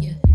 Yeah.